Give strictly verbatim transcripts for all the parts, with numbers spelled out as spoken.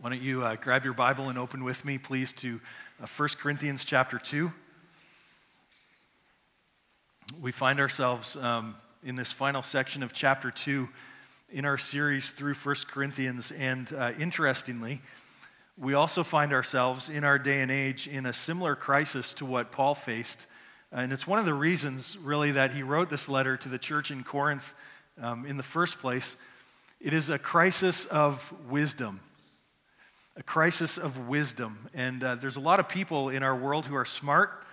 Why don't you uh, grab your Bible and open with me, please, to uh, First Corinthians chapter two. We find ourselves um, in this final section of chapter two in our series through First Corinthians. And uh, interestingly, we also find ourselves in our day and age in a similar crisis to what Paul faced. And it's one of the reasons, really, that he wrote this letter to the church in Corinth um, in the first place. It is a crisis of wisdom. A crisis of wisdom. And uh, there's a lot of people in our world who are smart,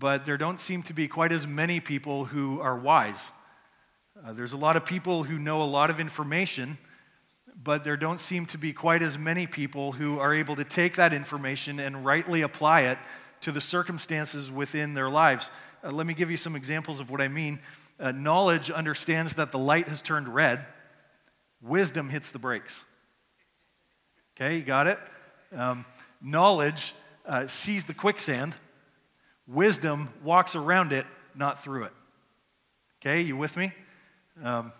but there don't seem to be quite as many people who are wise. Uh, there's a lot of people who know a lot of information, but there don't seem to be quite as many people who are able to take that information and rightly apply it to the circumstances within their lives. Uh, let me give you some examples of what I mean. Uh, knowledge understands that the light has turned red. Wisdom hits the brakes. Okay, you got it? Um, knowledge uh, sees the quicksand. Wisdom walks around it, not through it. Okay, you with me? Um,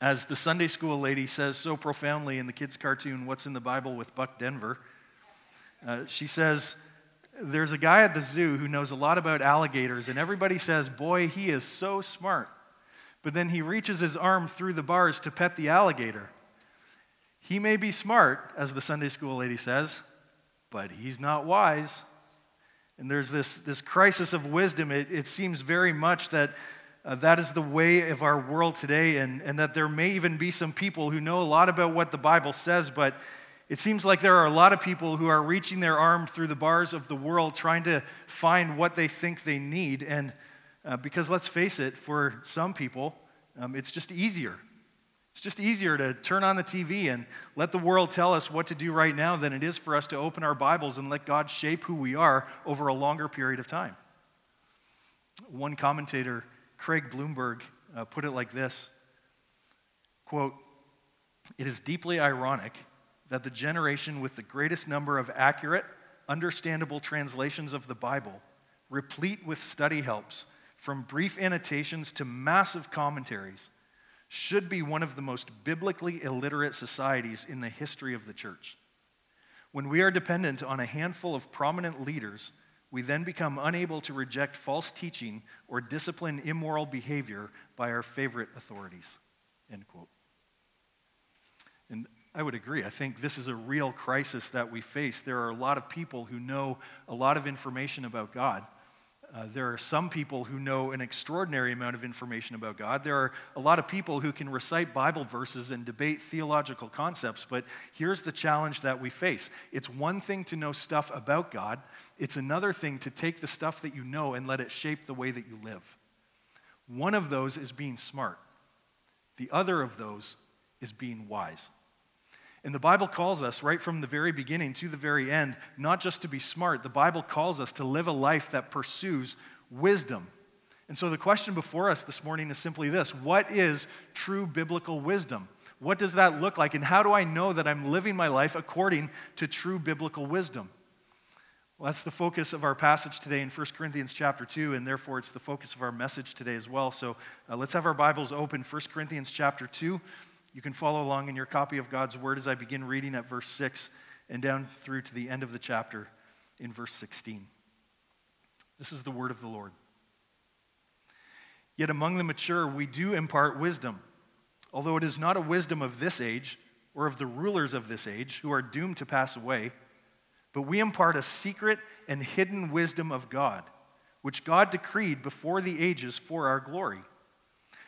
as the Sunday school lady says so profoundly in the kids' cartoon, What's in the Bible with Buck Denver, uh, she says, there's a guy at the zoo who knows a lot about alligators, and everybody says, boy, he is so smart. But then he reaches his arm through the bars to pet the alligator. He may be smart, as the Sunday school lady says, but he's not wise. And there's this, this crisis of wisdom. It, it seems very much that uh, that is the way of our world today, and, and that there may even be some people who know a lot about what the Bible says, but it seems like there are a lot of people who are reaching their arm through the bars of the world trying to find what they think they need. And uh, because let's face it, for some people, um, it's just easier. It's just easier to turn on the T V and let the world tell us what to do right now than it is for us to open our Bibles and let God shape who we are over a longer period of time. One commentator, Craig Bloomberg, uh, put it like this, quote, "It is deeply ironic that the generation with the greatest number of accurate, understandable translations of the Bible, replete with study helps, from brief annotations to massive commentaries, should be one of the most biblically illiterate societies in the history of the church. When we are dependent on a handful of prominent leaders, we then become unable to reject false teaching or discipline immoral behavior by our favorite authorities," end quote. And I would agree. I think this is a real crisis that we face. There are a lot of people who know a lot of information about God. Uh, there are some people who know an extraordinary amount of information about God. There are a lot of people who can recite Bible verses and debate theological concepts, but here's the challenge that we face. It's one thing to know stuff about God. It's another thing to take the stuff that you know and let it shape the way that you live. One of those is being smart. The other of those is being wise. And the Bible calls us, right from the very beginning to the very end, not just to be smart. The Bible calls us to live a life that pursues wisdom. And so the question before us this morning is simply this: what is true biblical wisdom? What does that look like? And how do I know that I'm living my life according to true biblical wisdom? Well, that's the focus of our passage today in First Corinthians chapter two, and therefore it's the focus of our message today as well. So uh, let's have our Bibles open, First Corinthians chapter two. You can follow along in your copy of God's Word as I begin reading at verse six and down through to the end of the chapter in verse sixteen. This is the word of the Lord. "Yet among the mature we do impart wisdom, although it is not a wisdom of this age or of the rulers of this age who are doomed to pass away, but we impart a secret and hidden wisdom of God, which God decreed before the ages for our glory.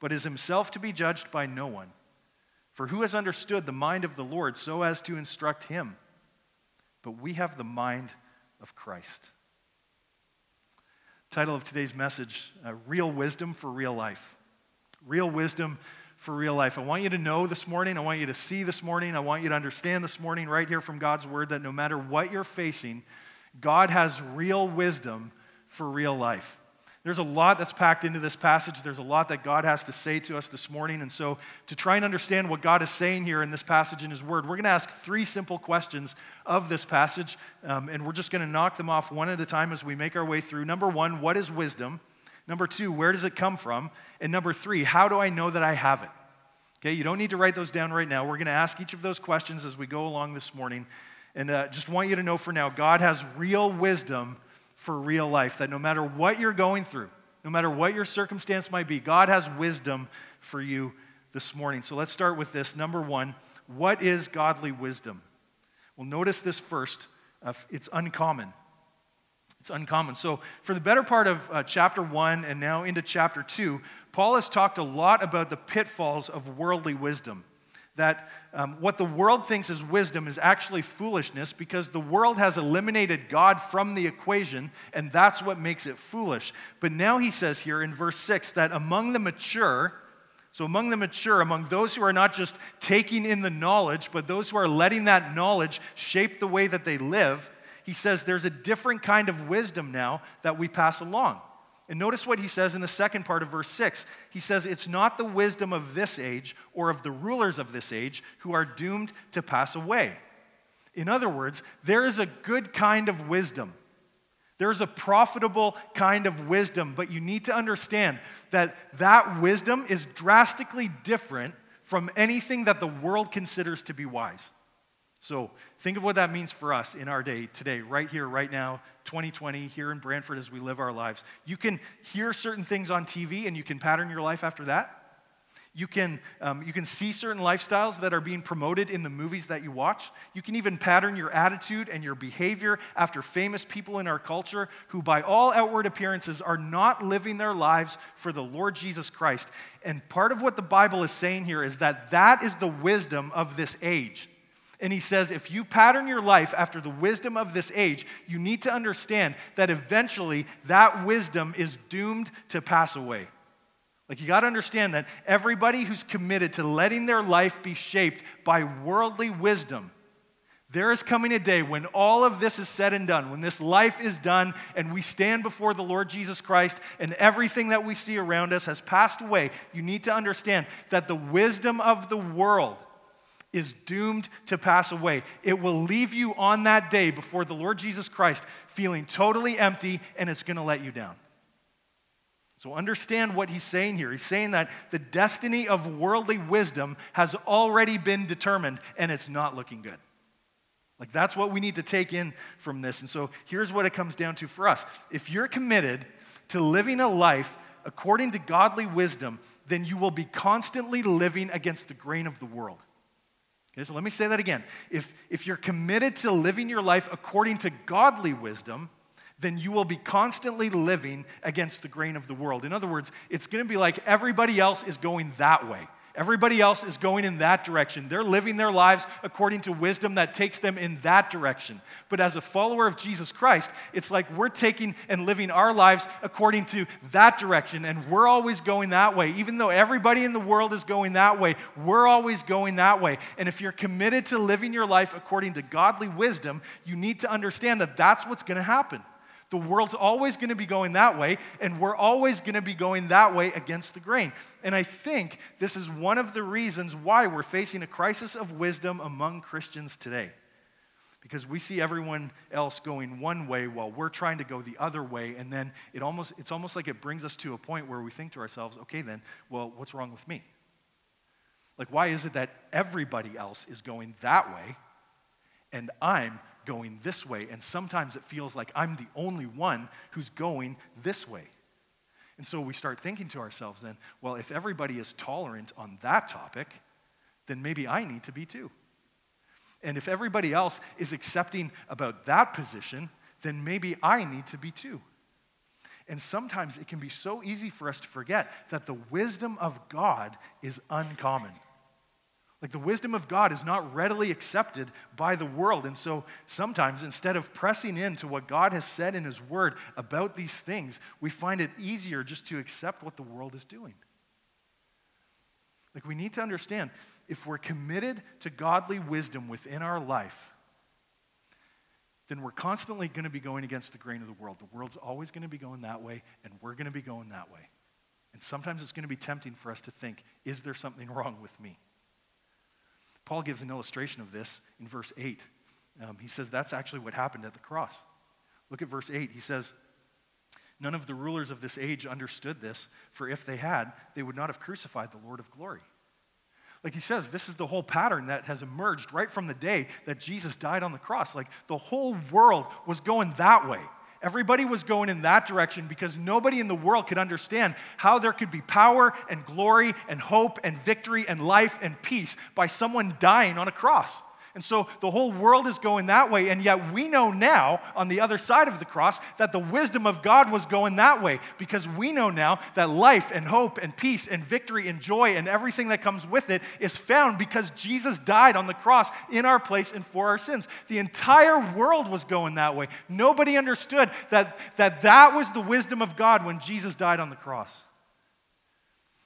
but is himself to be judged by no one. For who has understood the mind of the Lord so as to instruct him? But we have the mind of Christ. The title of today's message, uh, Real Wisdom for Real Life. Real Wisdom for Real Life. I want you to know this morning, I want you to see this morning, I want you to understand this morning right here from God's Word that no matter what you're facing, God has real wisdom for real life. There's a lot that's packed into this passage. There's a lot that God has to say to us this morning. And so to try and understand what God is saying here in this passage in his word, we're going to ask three simple questions of this passage. Um, and we're just going to knock them off one at a time as we make our way through. Number one, what is wisdom? Number two, where does it come from? And number three, how do I know that I have it? Okay, you don't need to write those down right now. We're going to ask each of those questions as we go along this morning. And uh, just want you to know for now, God has real wisdom for real life, that no matter what you're going through, no matter what your circumstance might be, God has wisdom for you this morning. So let's start with this. Number one, what is godly wisdom? Well, notice this first. Uh, it's uncommon. It's uncommon. So for the better part of uh, chapter one and now into chapter two, Paul has talked a lot about the pitfalls of worldly wisdom. That um, what the world thinks is wisdom is actually foolishness because the world has eliminated God from the equation, and that's what makes it foolish. But now he says here in verse six that among the mature, so among the mature, among those who are not just taking in the knowledge, but those who are letting that knowledge shape the way that they live, he says there's a different kind of wisdom now that we pass along. And notice what he says in the second part of verse six. He says, it's not the wisdom of this age or of the rulers of this age who are doomed to pass away. In other words, there is a good kind of wisdom. There is a profitable kind of wisdom, but you need to understand that that wisdom is drastically different from anything that the world considers to be wise. So think of what that means for us in our day, today, right here, right now, twenty twenty, here in Brantford as we live our lives. You can hear certain things on T V and you can pattern your life after that. You can, um, you can see certain lifestyles that are being promoted in the movies that you watch. You can even pattern your attitude and your behavior after famous people in our culture who by all outward appearances are not living their lives for the Lord Jesus Christ. And part of what the Bible is saying here is that that is the wisdom of this age. And he says, if you pattern your life after the wisdom of this age, you need to understand that eventually that wisdom is doomed to pass away. Like, you got to understand that everybody who's committed to letting their life be shaped by worldly wisdom, there is coming a day when all of this is said and done, when this life is done and we stand before the Lord Jesus Christ and everything that we see around us has passed away. You need to understand that the wisdom of the world is doomed to pass away. It will leave you on that day before the Lord Jesus Christ feeling totally empty, and it's going to let you down. So understand what he's saying here. He's saying that the destiny of worldly wisdom has already been determined, and it's not looking good. Like, that's what we need to take in from this. And so here's what it comes down to for us. If you're committed to living a life according to godly wisdom, then you will be constantly living against the grain of the world. Okay, so let me say that again. If, if you're committed to living your life according to godly wisdom, then you will be constantly living against the grain of the world. In other words, it's going to be like everybody else is going that way. Everybody else is going in that direction. They're living their lives according to wisdom that takes them in that direction. But as a follower of Jesus Christ, it's like we're taking and living our lives according to that direction, and we're always going that way. Even though everybody in the world is going that way, we're always going that way. And if you're committed to living your life according to godly wisdom, you need to understand that that's what's going to happen. The world's always going to be going that way, and we're always going to be going that way against the grain. And I think this is one of the reasons why we're facing a crisis of wisdom among Christians today, because we see everyone else going one way while we're trying to go the other way, and then it almost it's almost like it brings us to a point where we think to ourselves, okay then, well, what's wrong with me? Like, why is it that everybody else is going that way, and I'm going this way? And sometimes it feels like I'm the only one who's going this way. And so we start thinking to ourselves then, well, if everybody is tolerant on that topic, then maybe I need to be too. And if everybody else is accepting about that position, then maybe I need to be too. And sometimes it can be so easy for us to forget that the wisdom of God is uncommon. Like the wisdom of God is not readily accepted by the world. And so sometimes instead of pressing into what God has said in his word about these things, we find it easier just to accept what the world is doing. Like we need to understand, if we're committed to godly wisdom within our life, then we're constantly going to be going against the grain of the world. The world's always going to be going that way, and we're going to be going that way. And sometimes it's going to be tempting for us to think, is there something wrong with me? Paul gives an illustration of this in verse eight. Um, he says that's actually what happened at the cross. Look at verse eight. He says, "None of the rulers of this age understood this, for if they had, they would not have crucified the Lord of glory." Like he says, this is the whole pattern that has emerged right from the day that Jesus died on the cross. Like the whole world was going that way. Everybody was going in that direction because nobody in the world could understand how there could be power and glory and hope and victory and life and peace by someone dying on a cross. And so the whole world is going that way, and yet we know now on the other side of the cross that the wisdom of God was going that way, because we know now that life and hope and peace and victory and joy and everything that comes with it is found because Jesus died on the cross in our place and for our sins. The entire world was going that way. Nobody understood that that, that was the wisdom of God when Jesus died on the cross.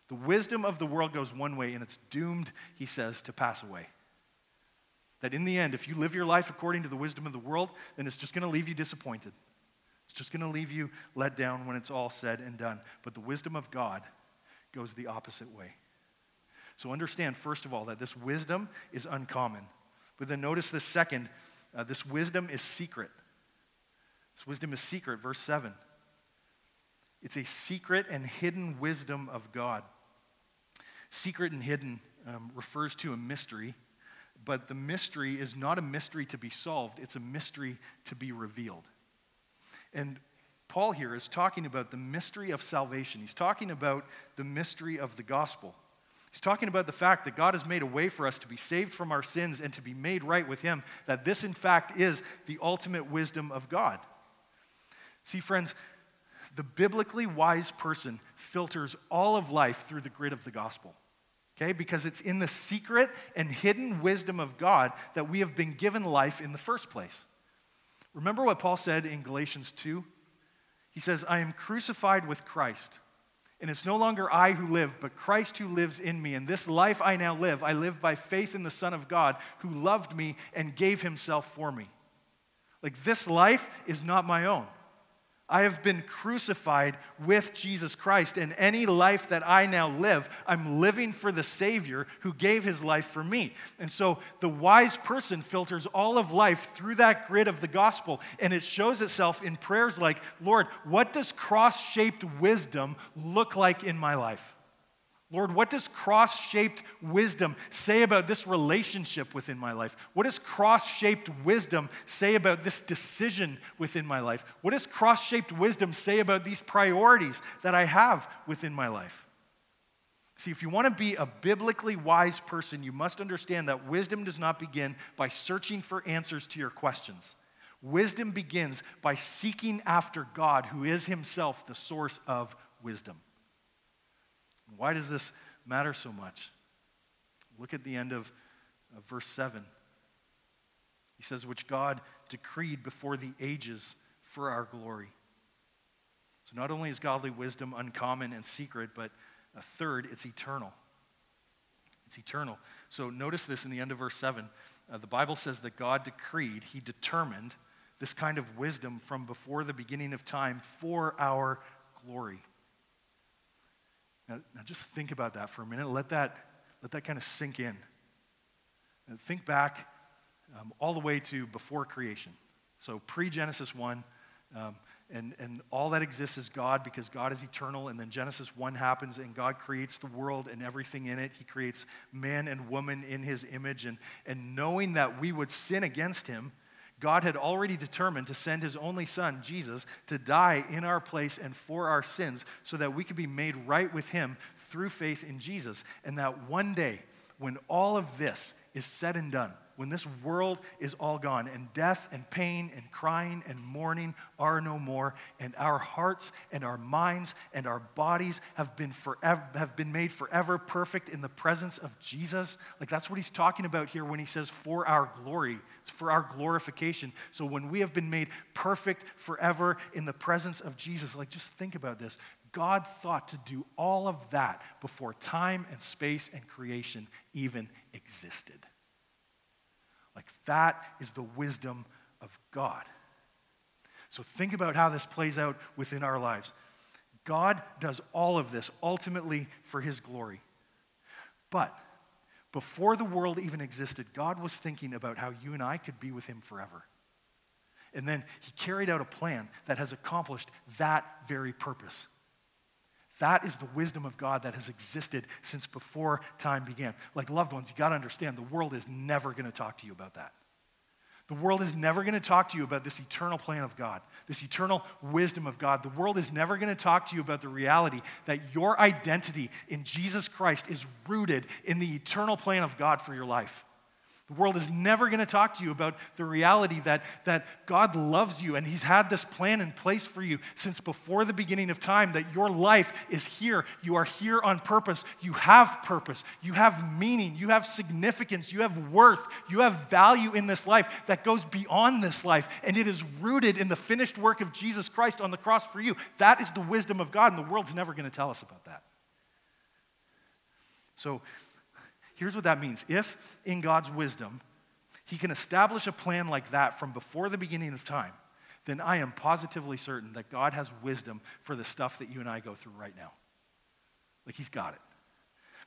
The wisdom of the world goes one way, and it's doomed, he says, to pass away. That in the end, if you live your life according to the wisdom of the world, then it's just going to leave you disappointed. It's just going to leave you let down when it's all said and done. But the wisdom of God goes the opposite way. So understand, first of all, that this wisdom is uncommon. But then notice this second, uh, this wisdom is secret. This wisdom is secret, verse seven. It's a secret and hidden wisdom of God. Secret and hidden um, refers to a mystery. But the mystery is not a mystery to be solved, it's a mystery to be revealed. And Paul here is talking about the mystery of salvation. He's talking about the mystery of the gospel. He's talking about the fact that God has made a way for us to be saved from our sins and to be made right with him, that this in fact is the ultimate wisdom of God. See, friends, the biblically wise person filters all of life through the grid of the gospel. Okay, because it's in the secret and hidden wisdom of God that we have been given life in the first place. Remember what Paul said in Galatians two? He says, "I am crucified with Christ, and it's no longer I who live, but Christ who lives in me. And this life I now live, I live by faith in the Son of God who loved me and gave himself for me." Like, this life is not my own. I have been crucified with Jesus Christ, and any life that I now live, I'm living for the Savior who gave his life for me. And so the wise person filters all of life through that grid of the gospel, and it shows itself in prayers like, "Lord, what does cross-shaped wisdom look like in my life? Lord, what does cross-shaped wisdom say about this relationship within my life? What does cross-shaped wisdom say about this decision within my life? What does cross-shaped wisdom say about these priorities that I have within my life?" See, if you want to be a biblically wise person, you must understand that wisdom does not begin by searching for answers to your questions. Wisdom begins by seeking after God, who is himself the source of wisdom. Why does this matter so much? Look at the end of, of verse seven. He says, "Which God decreed before the ages for our glory." So not only is godly wisdom uncommon and secret, but a third, it's eternal. It's eternal. So notice this in the end of verse seven. Uh, the Bible says that God decreed, he determined this kind of wisdom from before the beginning of time for our glory. Now, now just think about that for a minute. Let that, let that kind of sink in. And think back um, all the way to before creation. So pre-Genesis one, um, and, and all that exists is God, because God is eternal, and then Genesis one happens, and God creates the world and everything in it. He creates man and woman in his image, and, and knowing that we would sin against him, God had already determined to send his only son, Jesus, to die in our place and for our sins so that we could be made right with him through faith in Jesus. And that one day, when all of this is said and done, when this world is all gone and death and pain and crying and mourning are no more, and our hearts and our minds and our bodies have been forever, have been made forever perfect in the presence of Jesus. Like, that's what he's talking about here when he says for our glory. It's for our glorification. So when we have been made perfect forever in the presence of Jesus, like, just think about this. God thought to do all of that before time and space and creation even existed. Like, that is the wisdom of God. So think about how this plays out within our lives. God does all of this ultimately for his glory. But before the world even existed, God was thinking about how you and I could be with him forever. And then he carried out a plan that has accomplished that very purpose. That is the wisdom of God that has existed since before time began. Like, loved ones, you got to understand, the world is never going to talk to you about that. The world is never going to talk to you about this eternal plan of God, this eternal wisdom of God. The world is never going to talk to you about the reality that your identity in Jesus Christ is rooted in the eternal plan of God for your life. The world is never going to talk to you about the reality that, that God loves you and he's had this plan in place for you since before the beginning of time, that your life is here. You are here on purpose. You have purpose. You have meaning. You have significance. You have worth. You have value in this life that goes beyond this life, and it is rooted in the finished work of Jesus Christ on the cross for you. That is the wisdom of God, and the world's never going to tell us about that. So, here's what that means. If, in God's wisdom, he can establish a plan like that from before the beginning of time, then I am positively certain that God has wisdom for the stuff that you and I go through right now. Like, he's got it.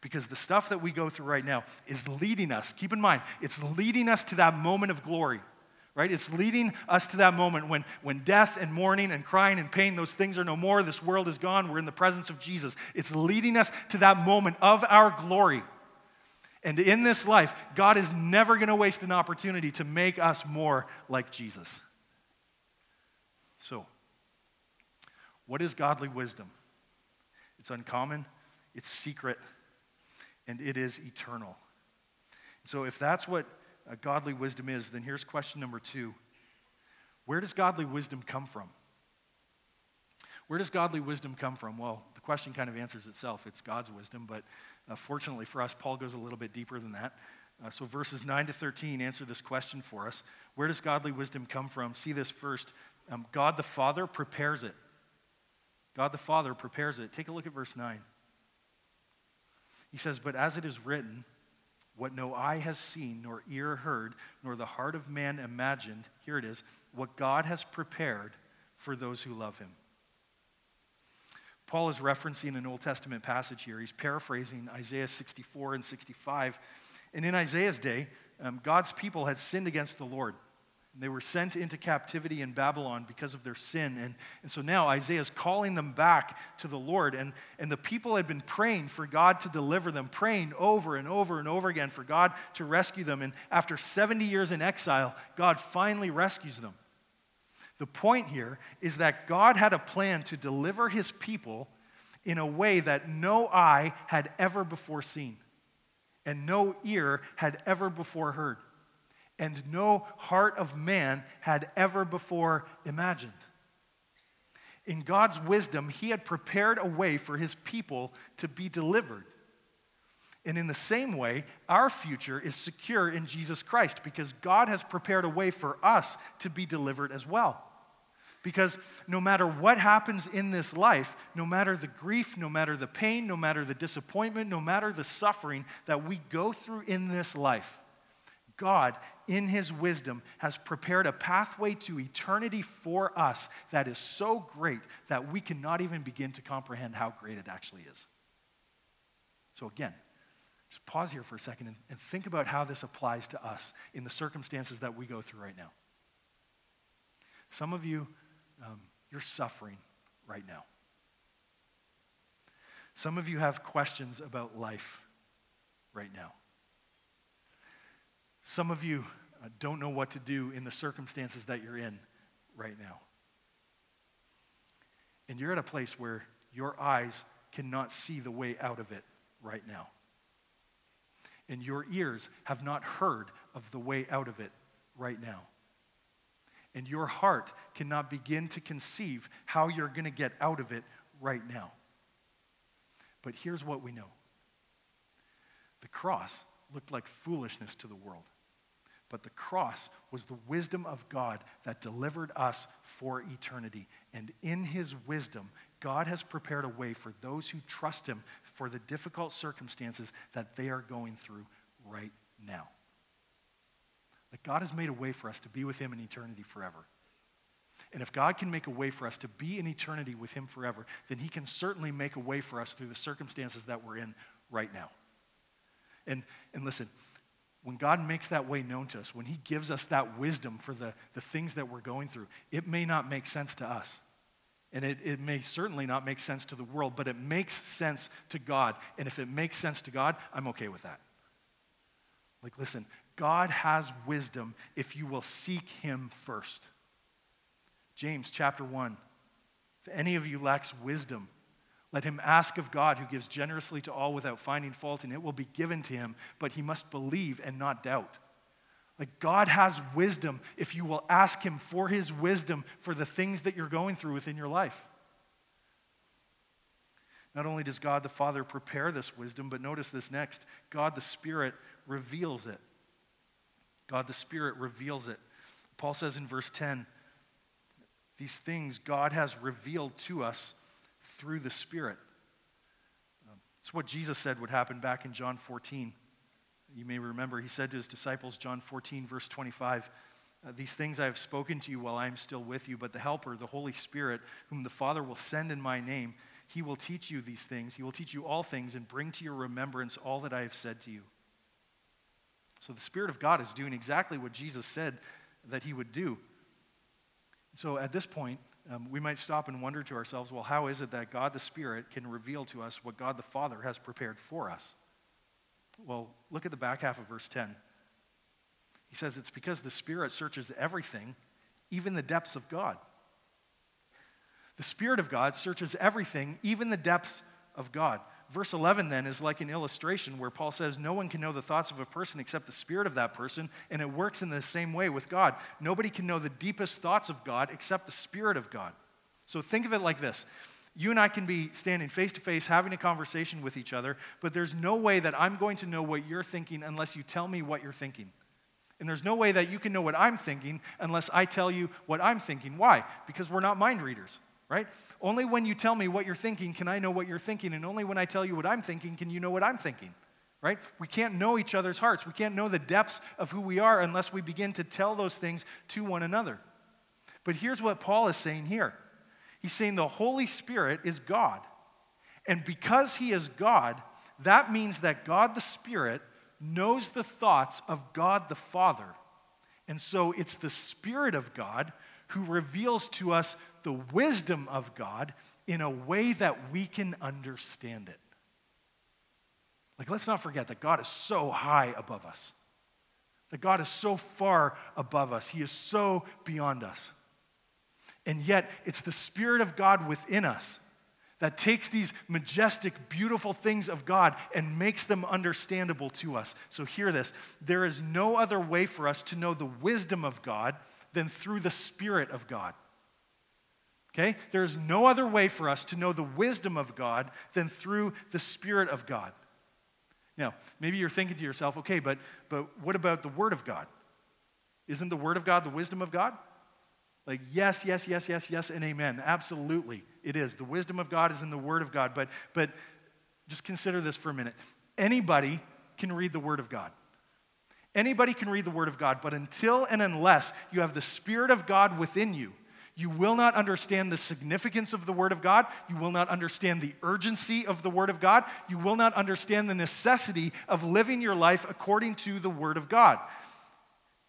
Because the stuff that we go through right now is leading us, keep in mind, it's leading us to that moment of glory. Right? It's leading us to that moment when, when death and mourning and crying and pain, those things are no more, this world is gone, we're in the presence of Jesus. It's leading us to that moment of our glory. And in this life, God is never going to waste an opportunity to make us more like Jesus. So, what is godly wisdom? It's uncommon, it's secret, and it is eternal. So if that's what godly wisdom is, then here's question number two. Where does godly wisdom come from? Where does godly wisdom come from? Well, the question kind of answers itself. It's God's wisdom, but uh, fortunately for us, Paul goes a little bit deeper than that. Uh, so verses nine to thirteen answer this question for us. Where does godly wisdom come from? See this first. Um, God the Father prepares it. God the Father prepares it. Take a look at verse nine. He says, "But as it is written, what no eye has seen, nor ear heard, nor the heart of man imagined," here it is, "what God has prepared for those who love him." Paul is referencing an Old Testament passage here. He's paraphrasing Isaiah sixty-four and sixty-five. And in Isaiah's day, um, God's people had sinned against the Lord. They were sent into captivity in Babylon because of their sin. And, and so now Isaiah is calling them back to the Lord. And, and the people had been praying for God to deliver them, praying over and over and over again for God to rescue them. And after seventy years in exile, God finally rescues them. The point here is that God had a plan to deliver his people in a way that no eye had ever before seen, and no ear had ever before heard, and no heart of man had ever before imagined. In God's wisdom, he had prepared a way for his people to be delivered. And in the same way, our future is secure in Jesus Christ because God has prepared a way for us to be delivered as well. Because no matter what happens in this life, no matter the grief, no matter the pain, no matter the disappointment, no matter the suffering that we go through in this life, God, in his wisdom, has prepared a pathway to eternity for us that is so great that we cannot even begin to comprehend how great it actually is. So again, just pause here for a second and, and think about how this applies to us in the circumstances that we go through right now. Some of you, um, you're suffering right now. Some of you have questions about life right now. Some of you uh, don't know what to do in the circumstances that you're in right now. And you're at a place where your eyes cannot see the way out of it right now. and your ears have not heard of the way out of it right now. And your heart cannot begin to conceive how you're going to get out of it right now. But here's what we know. The cross looked like foolishness to the world, but the cross was the wisdom of God that delivered us for eternity. And in his wisdom, God has prepared a way for those who trust him for the difficult circumstances that they are going through right now. Like, God has made a way for us to be with him in eternity forever. And if God can make a way for us to be in eternity with him forever, then he can certainly make a way for us through the circumstances that we're in right now. And, and listen, when God makes that way known to us, when he gives us that wisdom for the, the things that we're going through, it may not make sense to us. And it, it may certainly not make sense to the world, but it makes sense to God. And if it makes sense to God, I'm okay with that. Like, listen, God has wisdom if you will seek him first. James chapter one, if any of you lacks wisdom, let him ask of God, who gives generously to all without finding fault, and it will be given to him, but he must believe and not doubt. Like, God has wisdom if you will ask him for his wisdom for the things that you're going through within your life. Not only does God the Father prepare this wisdom, but notice this next, God the Spirit reveals it. God the Spirit reveals it. Paul says in verse ten, these things God has revealed to us through the Spirit. Um, it's what Jesus said would happen back in John fourteen. You may remember, he said to his disciples, John fourteen, verse twenty-five, these things I have spoken to you while I am still with you, but the Helper, the Holy Spirit, whom the Father will send in my name, he will teach you these things. He will teach you all things and bring to your remembrance all that I have said to you. So the Spirit of God is doing exactly what Jesus said that he would do. So at this point, Um, we might stop and wonder to ourselves, well, how is it that God the Spirit can reveal to us what God the Father has prepared for us? Well, look at the back half of verse ten. He says it's because the Spirit searches everything, even the depths of God. The Spirit of God searches everything, even the depths of God. Verse eleven then is like an illustration where Paul says no one can know the thoughts of a person except the spirit of that person, and it works in the same way with God. Nobody can know the deepest thoughts of God except the Spirit of God. So think of it like this. You and I can be standing face to face having a conversation with each other, but there's no way that I'm going to know what you're thinking unless you tell me what you're thinking. And there's no way that you can know what I'm thinking unless I tell you what I'm thinking. Why? Because we're not mind readers. Right? Only when you tell me what you're thinking can I know what you're thinking, and only when I tell you what I'm thinking can you know what I'm thinking, right? We can't know each other's hearts. We can't know the depths of who we are unless we begin to tell those things to one another. But here's what Paul is saying here. He's saying the Holy Spirit is God, and because he is God, that means that God the Spirit knows the thoughts of God the Father, and so it's the Spirit of God who reveals to us the wisdom of God in a way that we can understand it. Like, let's not forget that God is so high above us, that God is so far above us, he is so beyond us. And yet, it's the Spirit of God within us that takes these majestic, beautiful things of God and makes them understandable to us. So hear this. There is no other way for us to know the wisdom of God than through the Spirit of God. Okay? There is no other way for us to know the wisdom of God than through the Spirit of God. Now, maybe you're thinking to yourself, okay, but, but what about the Word of God? Isn't the Word of God the wisdom of God? Like, yes, yes, yes, yes, yes, and amen. Absolutely, it is. The wisdom of God is in the Word of God. But, but just consider this for a minute. Anybody can read the Word of God. Anybody can read the Word of God, but until and unless you have the Spirit of God within you, you will not understand the significance of the Word of God. You will not understand the urgency of the Word of God. You will not understand the necessity of living your life according to the Word of God.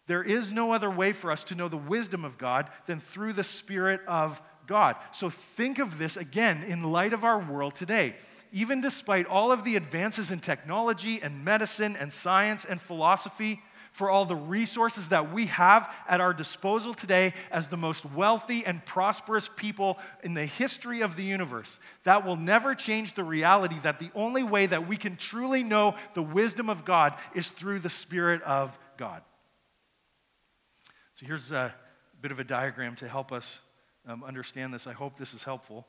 There is no other way for us to know the wisdom of God than through the Spirit of God. So think of this again in light of our world today. Even despite all of the advances in technology and medicine and science and philosophy, for all the resources that we have at our disposal today as the most wealthy and prosperous people in the history of the universe. That will never change the reality that the only way that we can truly know the wisdom of God is through the Spirit of God. So here's a bit of a diagram to help us um, understand this. I hope this is helpful.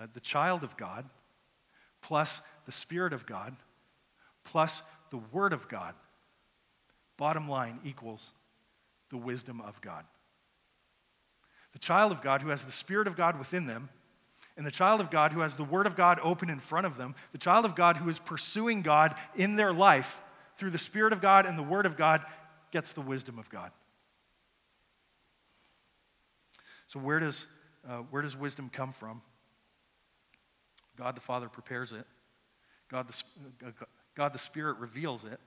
Uh, the child of God plus the Spirit of God plus the Word of God, bottom line, equals the wisdom of God. The child of God who has the Spirit of God within them, and the child of God who has the Word of God open in front of them, the child of God who is pursuing God in their life through the Spirit of God and the Word of God gets the wisdom of God. So where does, uh, where does wisdom come from? God the Father prepares it. God the, God the Spirit reveals it.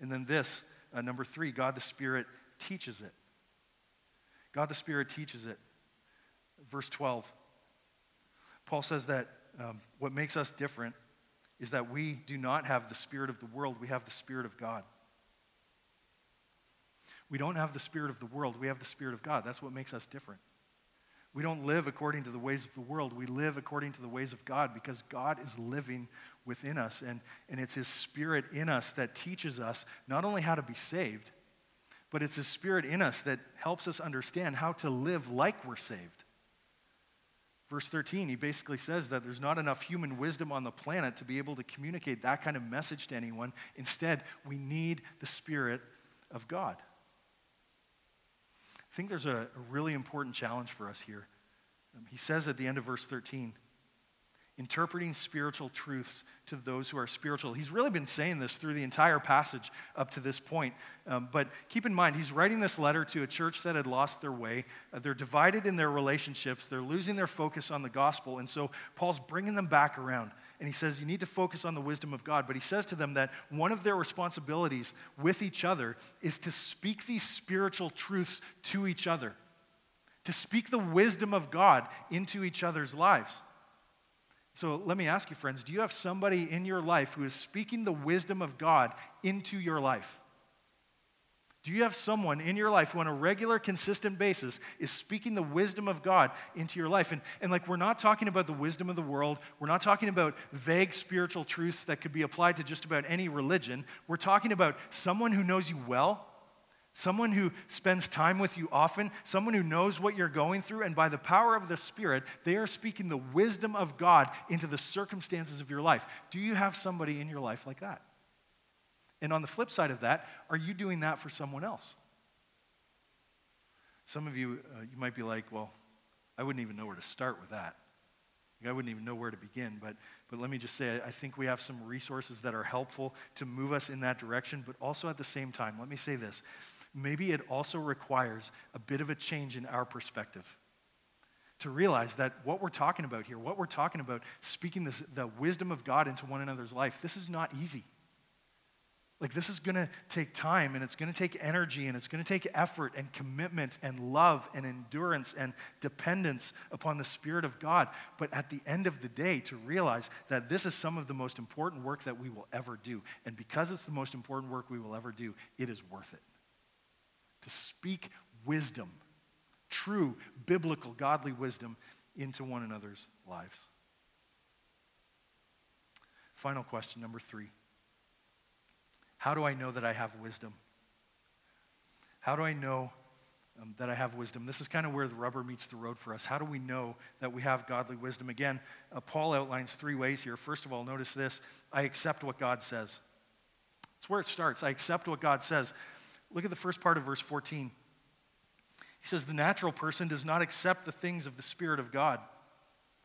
And then this, uh, number three, God the Spirit teaches it. God the Spirit teaches it. Verse twelve, Paul says that um, what makes us different is that we do not have the spirit of the world, we have the Spirit of God. We don't have the spirit of the world, we have the Spirit of God. That's what makes us different. We don't live according to the ways of the world. We live according to the ways of God because God is living within us. And, and it's His Spirit in us that teaches us not only how to be saved, but it's His Spirit in us that helps us understand how to live like we're saved. Verse thirteen, he basically says that there's not enough human wisdom on the planet to be able to communicate that kind of message to anyone. Instead, we need the Spirit of God. I think there's a, a really important challenge for us here. Um, he says at the end of verse thirteen, interpreting spiritual truths to those who are spiritual. He's really been saying this through the entire passage up to this point. Um, but keep in mind, he's writing this letter to a church that had lost their way. Uh, they're divided in their relationships. They're losing their focus on the gospel. And so Paul's bringing them back around. And he says, you need to focus on the wisdom of God. But he says to them that one of their responsibilities with each other is to speak these spiritual truths to each other, to speak the wisdom of God into each other's lives. So let me ask you, friends, do you have somebody in your life who is speaking the wisdom of God into your life? Do you have someone in your life who on a regular, consistent basis is speaking the wisdom of God into your life? And, and like, we're not talking about the wisdom of the world. We're not talking about vague spiritual truths that could be applied to just about any religion. We're talking about someone who knows you well, someone who spends time with you often, someone who knows what you're going through, and by the power of the Spirit, they are speaking the wisdom of God into the circumstances of your life. Do you have somebody in your life like that? And on the flip side of that, are you doing that for someone else? Some of you, uh, you might be like, well, I wouldn't even know where to start with that. I wouldn't even know where to begin, but, but let me just say, I think we have some resources that are helpful to move us in that direction, but also at the same time, let me say this, maybe it also requires a bit of a change in our perspective to realize that what we're talking about here, what we're talking about, speaking this, the wisdom of God into one another's life, this is not easy. Like, this is going to take time, and it's going to take energy, and it's going to take effort and commitment and love and endurance and dependence upon the Spirit of God. But at the end of the day, to realize that this is some of the most important work that we will ever do. And because it's the most important work we will ever do, it is worth it. To speak wisdom, true, biblical, godly wisdom into one another's lives. Final question, number three. How do I know that I have wisdom? How do I know um, that I have wisdom? This is kind of where the rubber meets the road for us. How do we know that we have godly wisdom? Again, uh, Paul outlines three ways here. First of all, notice this. I accept what God says. It's where it starts. I accept what God says. Look at the first part of verse fourteen. He says, the natural person does not accept the things of the Spirit of God.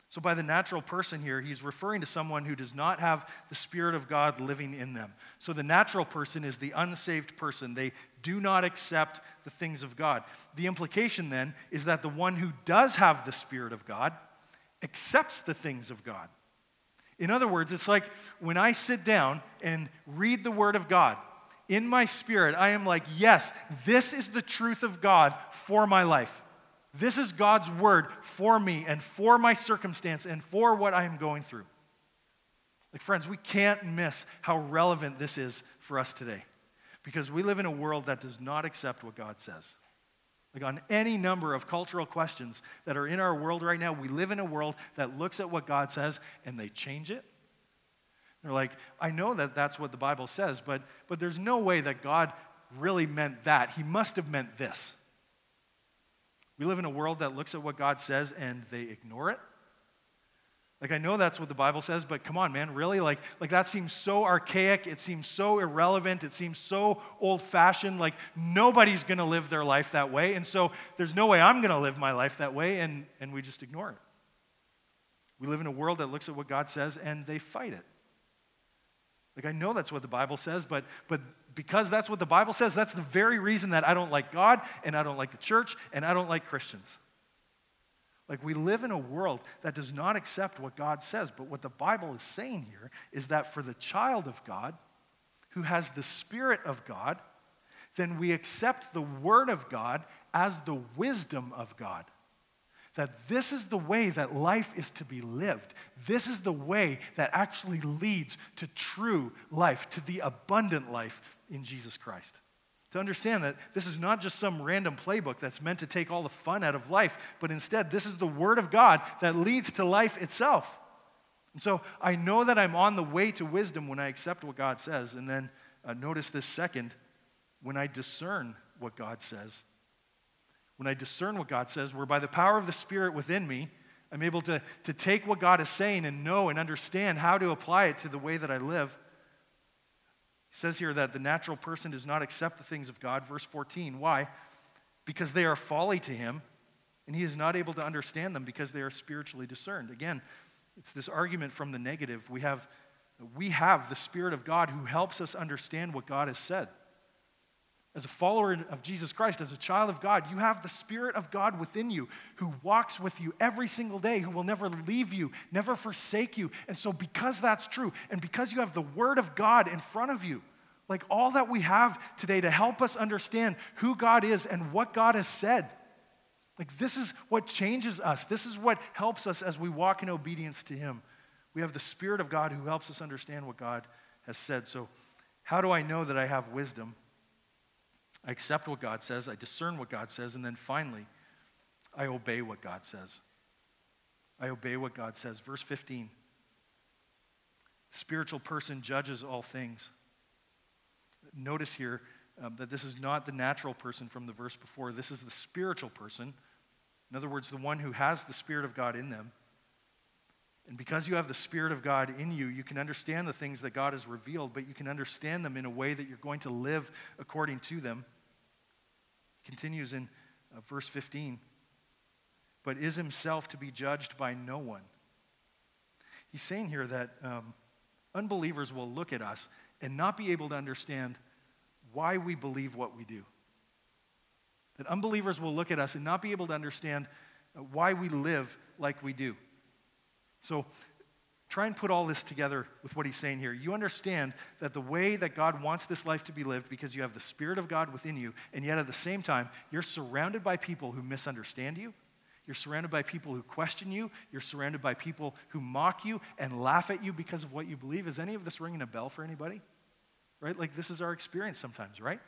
So by the natural person here, he's referring to someone who does not have the Spirit of God living in them. So the natural person is the unsaved person. They do not accept the things of God. The implication then is that the one who does have the Spirit of God accepts the things of God. In other words, it's like when I sit down and read the Word of God, in my spirit, I am like, yes, this is the truth of God for my life. This is God's word for me and for my circumstance and for what I am going through. Like, friends, we can't miss how relevant this is for us today. because we live in a world that does not accept what God says. Like on any number of cultural questions that are in our world right now, we live in a world that looks at what God says and they change it. They're like, I know that that's what the Bible says, but, but there's no way that God really meant that. He must have meant this. We live in a world that looks at what God says and they ignore it. Like, I know that's what the Bible says, but come on, man, really? Like, like that seems so archaic. It seems so irrelevant. It seems so old-fashioned. Like, nobody's going to live their life that way, and so there's no way I'm going to live my life that way, and, and we just ignore it. We live in a world that looks at what God says, and they fight it. Like, I know that's what the Bible says, but, but because that's what the Bible says, that's the very reason that I don't like God, and I don't like the church, and I don't like Christians. Like, we live in a world that does not accept what God says, but what the Bible is saying here is that for the child of God, who has the Spirit of God, then we accept the Word of God as the wisdom of God. That this is the way that life is to be lived. This is the way that actually leads to true life, to the abundant life in Jesus Christ. To understand that this is not just some random playbook that's meant to take all the fun out of life, but instead this is the Word of God that leads to life itself. And so I know that I'm on the way to wisdom when I accept what God says. And then uh, notice this second, when I discern what God says. When I discern what God says, where by the power of the Spirit within me, I'm able to, to take what God is saying and know and understand how to apply it to the way that I live. It says here that the natural person does not accept the things of God. Verse fourteen, why? Because they are folly to him, and he is not able to understand them because they are spiritually discerned. Again, it's this argument from the negative. We have, we have the Spirit of God who helps us understand what God has said. As a follower of Jesus Christ, as a child of God, you have the Spirit of God within you who walks with you every single day, who will never leave you, never forsake you. And so because that's true, and because you have the Word of God in front of you, like all that we have today to help us understand who God is and what God has said, like this is what changes us. This is what helps us as we walk in obedience to Him. We have the Spirit of God who helps us understand what God has said. So how do I know that I have wisdom? I accept what God says, I discern what God says, and then finally, I obey what God says. I obey what God says. Verse fifteen, the spiritual person judges all things. Notice here um, that this is not the natural person from the verse before. This is the spiritual person. In other words, the one who has the Spirit of God in them. And because you have the Spirit of God in you, you can understand the things that God has revealed, but you can understand them in a way that you're going to live according to them. He continues in uh, verse fifteen, but is himself to be judged by no one. He's saying here that um, unbelievers will look at us and not be able to understand why we believe what we do. That unbelievers will look at us and not be able to understand why we live like we do. So try and put all this together with what he's saying here. You understand that the way that God wants this life to be lived because you have the Spirit of God within you, and yet at the same time, you're surrounded by people who misunderstand you. You're surrounded by people who question you. You're surrounded by people who mock you and laugh at you because of what you believe. Is any of this ringing a bell for anybody? Right? Like this is our experience sometimes, right?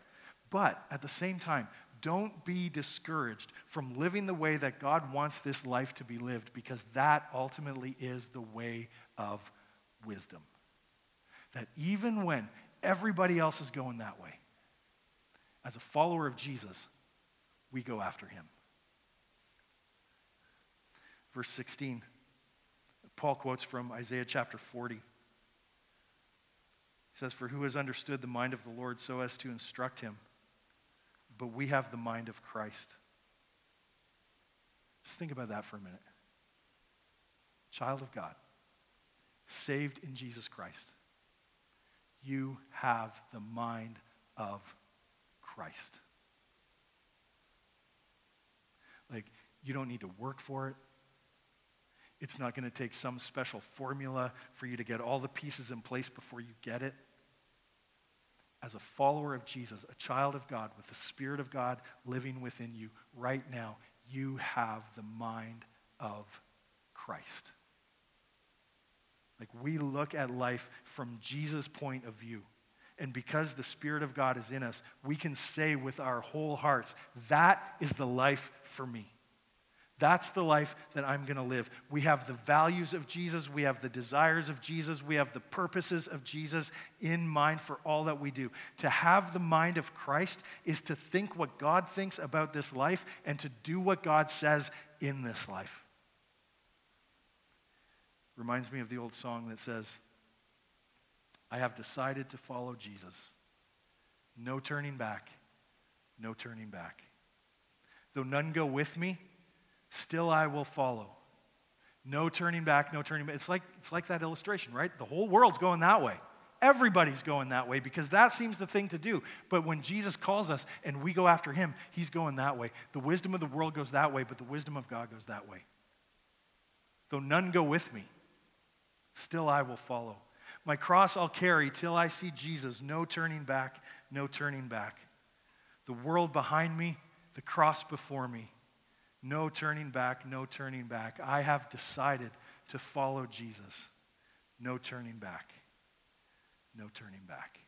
But at the same time, don't be discouraged from living the way that God wants this life to be lived, because that ultimately is the way of wisdom. That even when everybody else is going that way, as a follower of Jesus, we go after him. Verse sixteen, Paul quotes from Isaiah chapter forty. He says, "For who has understood the mind of the Lord so as to instruct him? But we have the mind of Christ." Just think about that for a minute. Child of God, saved in Jesus Christ. You have the mind of Christ. Like, you don't need to work for it. It's not going to take some special formula for you to get all the pieces in place before you get it. As a follower of Jesus, a child of God with the Spirit of God living within you right now, you have the mind of Christ. Like we look at life from Jesus' point of view. And because the Spirit of God is in us, we can say with our whole hearts, that is the life for me. That's the life that I'm going to live. We have the values of Jesus. We have the desires of Jesus. We have the purposes of Jesus in mind for all that we do. To have the mind of Christ is to think what God thinks about this life and to do what God says in this life. Reminds me of the old song that says, I have decided to follow Jesus. No turning back, no turning back. Though none go with me, still I will follow. No turning back, no turning back. It's like, it's like that illustration, right? The whole world's going that way. Everybody's going that way because that seems the thing to do. But when Jesus calls us and we go after him, he's going that way. The wisdom of the world goes that way, but the wisdom of God goes that way. Though none go with me, still I will follow. My cross I'll carry till I see Jesus. No turning back, no turning back. The world behind me, the cross before me. No turning back, no turning back. I have decided to follow Jesus. No turning back, no turning back.